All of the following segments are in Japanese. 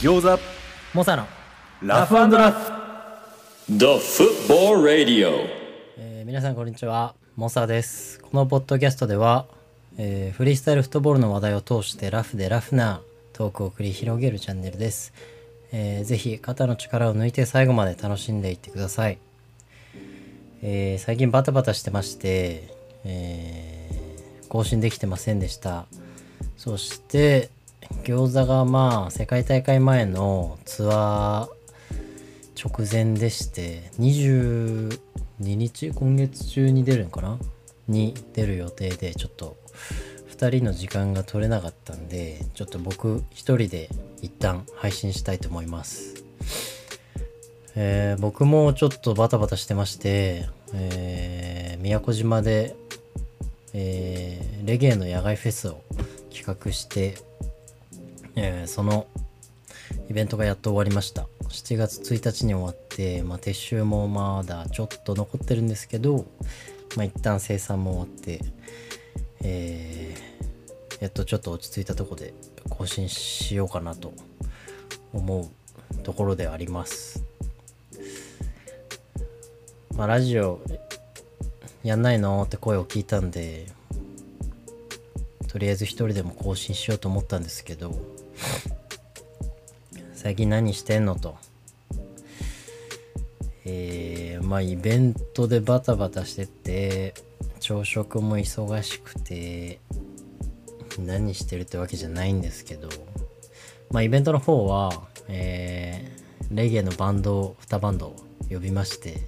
餃子モサのラフ&ラフ The Football Radio、皆さんこんにちは、モサです。このポッドキャストでは、フリースタイルフットボールの話題を通してラフでラフなトークを繰り広げるチャンネルです。ぜひ肩の力を抜いて最後まで楽しんでいってください。最近バタバタしてまして、更新できてませんでした。そして餃子が世界大会前のツアー直前でして、22日、今月中に出るのかなに出る予定で、ちょっと2人の時間が取れなかったんで、ちょっと僕一人で一旦配信したいと思います。僕もちょっとバタバタしてまして、宮古島で、レゲエの野外フェスを企画して、そのイベントがやっと終わりました。7月1日に終わって、撤収もまだちょっと残ってるんですけど、一旦生産も終わって、やっとちょっと落ち着いたとこで更新しようかなと思うところであります。ラジオやんないのって声を聞いたんで、とりあえず一人でも更新しようと思ったんですけど最近何してんのと、イベントでバタバタしてて、朝食も忙しくて何してるってわけじゃないんですけど、イベントの方は、レゲエのバンドを2バンドを呼びまして、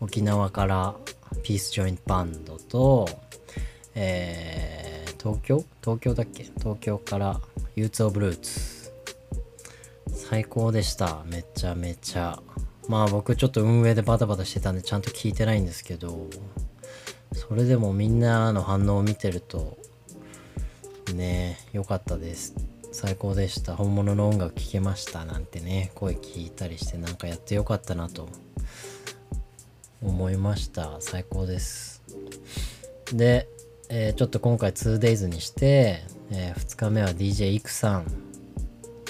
沖縄からピースジョイントバンドと、東京からユーツオブルーツ、最高でした。めちゃめちゃ僕ちょっと運営でバタバタしてたんでちゃんと聞いてないんですけど、それでもみんなの反応を見てるとね、良かったです。最高でした。本物の音楽聴けましたなんてね、声聞いたりして、なんかやってよかったなと思いました。最高です。で、ちょっと今回 2days にして、2日目は DJ イクさん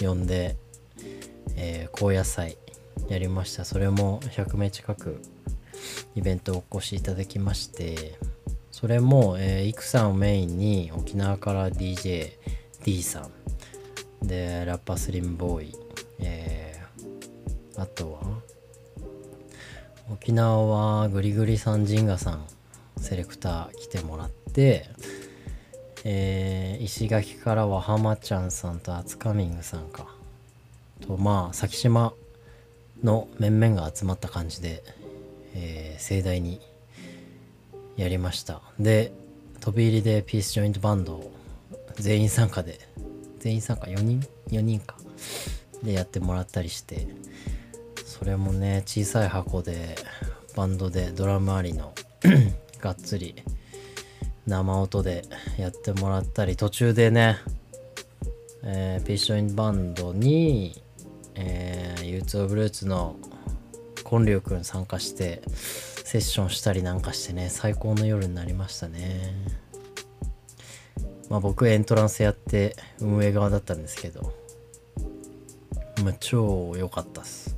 呼んで、高野菜やりました。それも100名近くイベントをお越しいただきまして、それも、イクさんをメインに沖縄から DJ D さんで、ラッパースリムボーイ、あとは沖縄はグリグリさん、ジンガさんセレクター来てもらって、石垣からはハマちゃんさんとアツカミングさんかと、先島の面々が集まった感じで、盛大にやりました。で、飛び入りでピースジョイントバンドを4人でやってもらったりして、それもね、小さい箱でバンドでドラムありのがっつり生音でやってもらったり、途中でね、ピースジョイントバンドに、ユーツオブルーツのコンリュウくん参加してセッションしたりなんかしてね、最高の夜になりましたね。僕エントランスやって運営側だったんですけど、超良かったっす。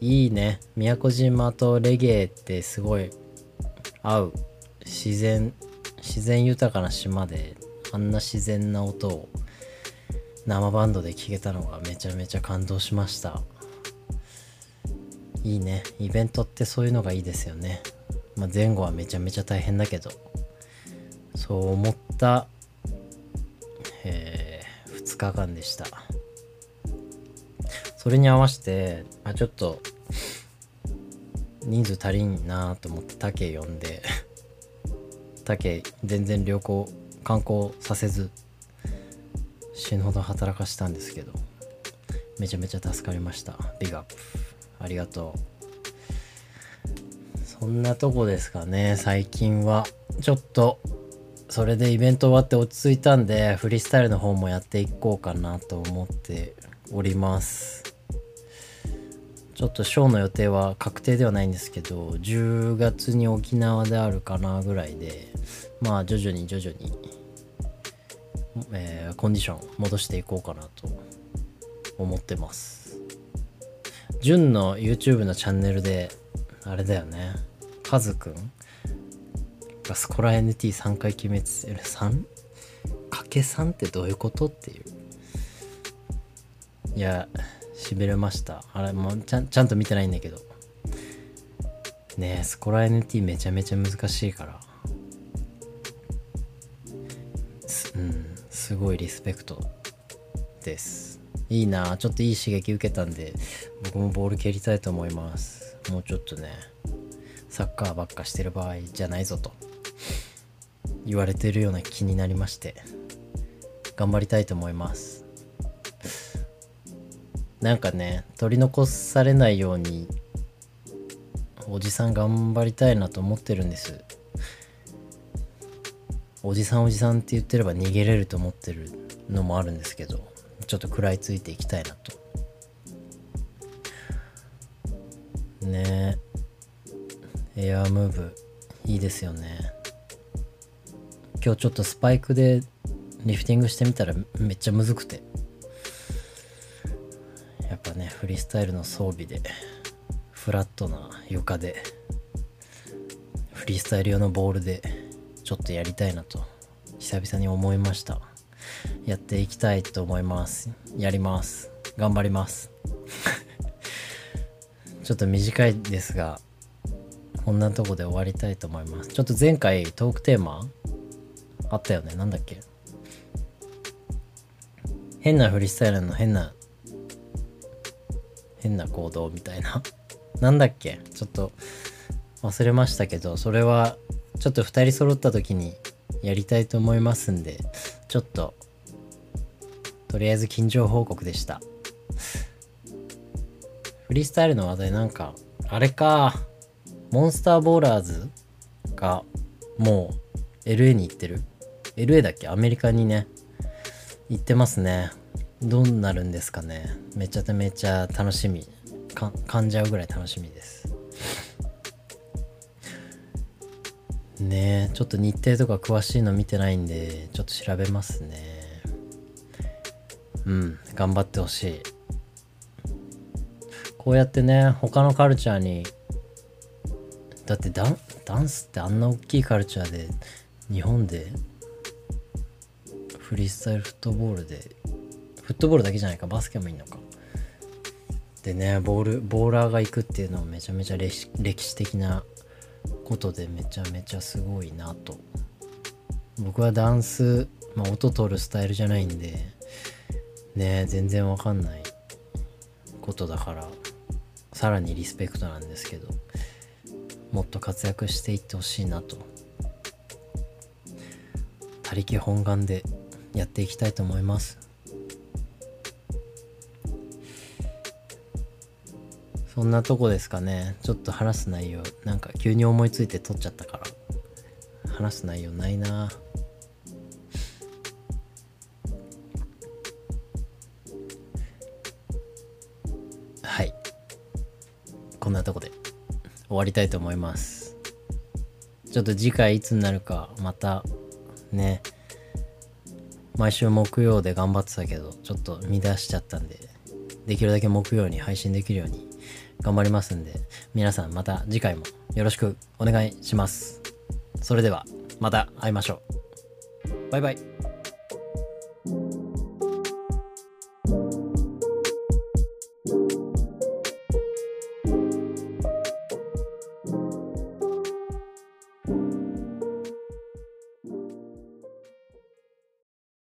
いいね、宮古島とレゲエってすごい合う。自然豊かな島であんな自然な音を生バンドで聴けたのがめちゃめちゃ感動しました。いいね、イベントってそういうのがいいですよね。前後はめちゃめちゃ大変だけど、そう思った、2日間でした。それに合わせてちょっと人数足りんなと思ってタケ呼んでタケ全然観光させず死ぬほど働かしたんですけど、めちゃめちゃ助かりました。ビッグアップありがとう。そんなとこですかね。最近はちょっとそれでイベント終わって落ち着いたんで、フリースタイルの方もやっていこうかなと思っております。ちょっとショーの予定は確定ではないんですけど、10月に沖縄であるかなぐらいで、徐々にコンディション戻していこうかなと思ってます。ジュンの YouTube のチャンネルであれだよね、カズくんがスコラ NT3 回決めつ 3? かけ3ってどういうことっていう、いやしびれました。あれもうちゃんと見てないんだけどねえ、スコラ NT めちゃめちゃ難しいから、すごいリスペクトです。いいな、ちょっといい刺激受けたんで僕もボール蹴りたいと思います。もうちょっとね、サッカーばっかしてる場合じゃないぞと言われてるような気になりまして、頑張りたいと思います。なんかね、取り残されないようにおじさん頑張りたいなと思ってるんです。おじさんおじさんって言ってれば逃げれると思ってるのもあるんですけど、ちょっと食らいついていきたいなとね。エアームーブいいですよね。今日ちょっとスパイクでリフティングしてみたらめっちゃむずくて、やっぱねフリースタイルの装備でフラットな床でフリースタイル用のボールでちょっとやりたいなと久々に思いました。やっていきたいと思います。やります、頑張りますちょっと短いですがこんなとこで終わりたいと思います。ちょっと前回トークテーマあったよね、なんだっけ、変なフリースタイルの変な行動みたいななんだっけ、ちょっと忘れましたけど、それはちょっと2人揃った時にやりたいと思いますんで、ちょっととりあえず近況報告でした。フリースタイルの話題、なんかあれか、モンスターボーラーズがもう LA に行ってる、 LA だっけ、アメリカにね行ってますね。どうなるんですかね、めちゃ楽しみ、噛んじゃうぐらい楽しみですねえ、ちょっと日程とか詳しいの見てないんでちょっと調べますね。頑張ってほしい。こうやってね他のカルチャーに、だってダンスってあんな大きいカルチャーで日本でフリースタイルフットボールで、フットボールだけじゃないか、バスケもいいのかでね、ボーラーが行くっていうのはめちゃめちゃ歴史的なことでめちゃめちゃすごいなと。僕はダンス、音取るスタイルじゃないんでね、全然わかんないことだからさらにリスペクトなんですけど、もっと活躍していってほしいなと、他力本願でやっていきたいと思います。そんなとこですかね。ちょっと話す内容、なんか急に思いついて撮っちゃったから話す内容ないな。はい、こんなとこで終わりたいと思います。ちょっと次回いつになるか、またね毎週木曜で頑張ってたけどちょっと乱しちゃったんで、できるだけ木曜に配信できるように頑張りますんで、皆さんまた次回もよろしくお願いします。それではまた会いましょう。バイバイ。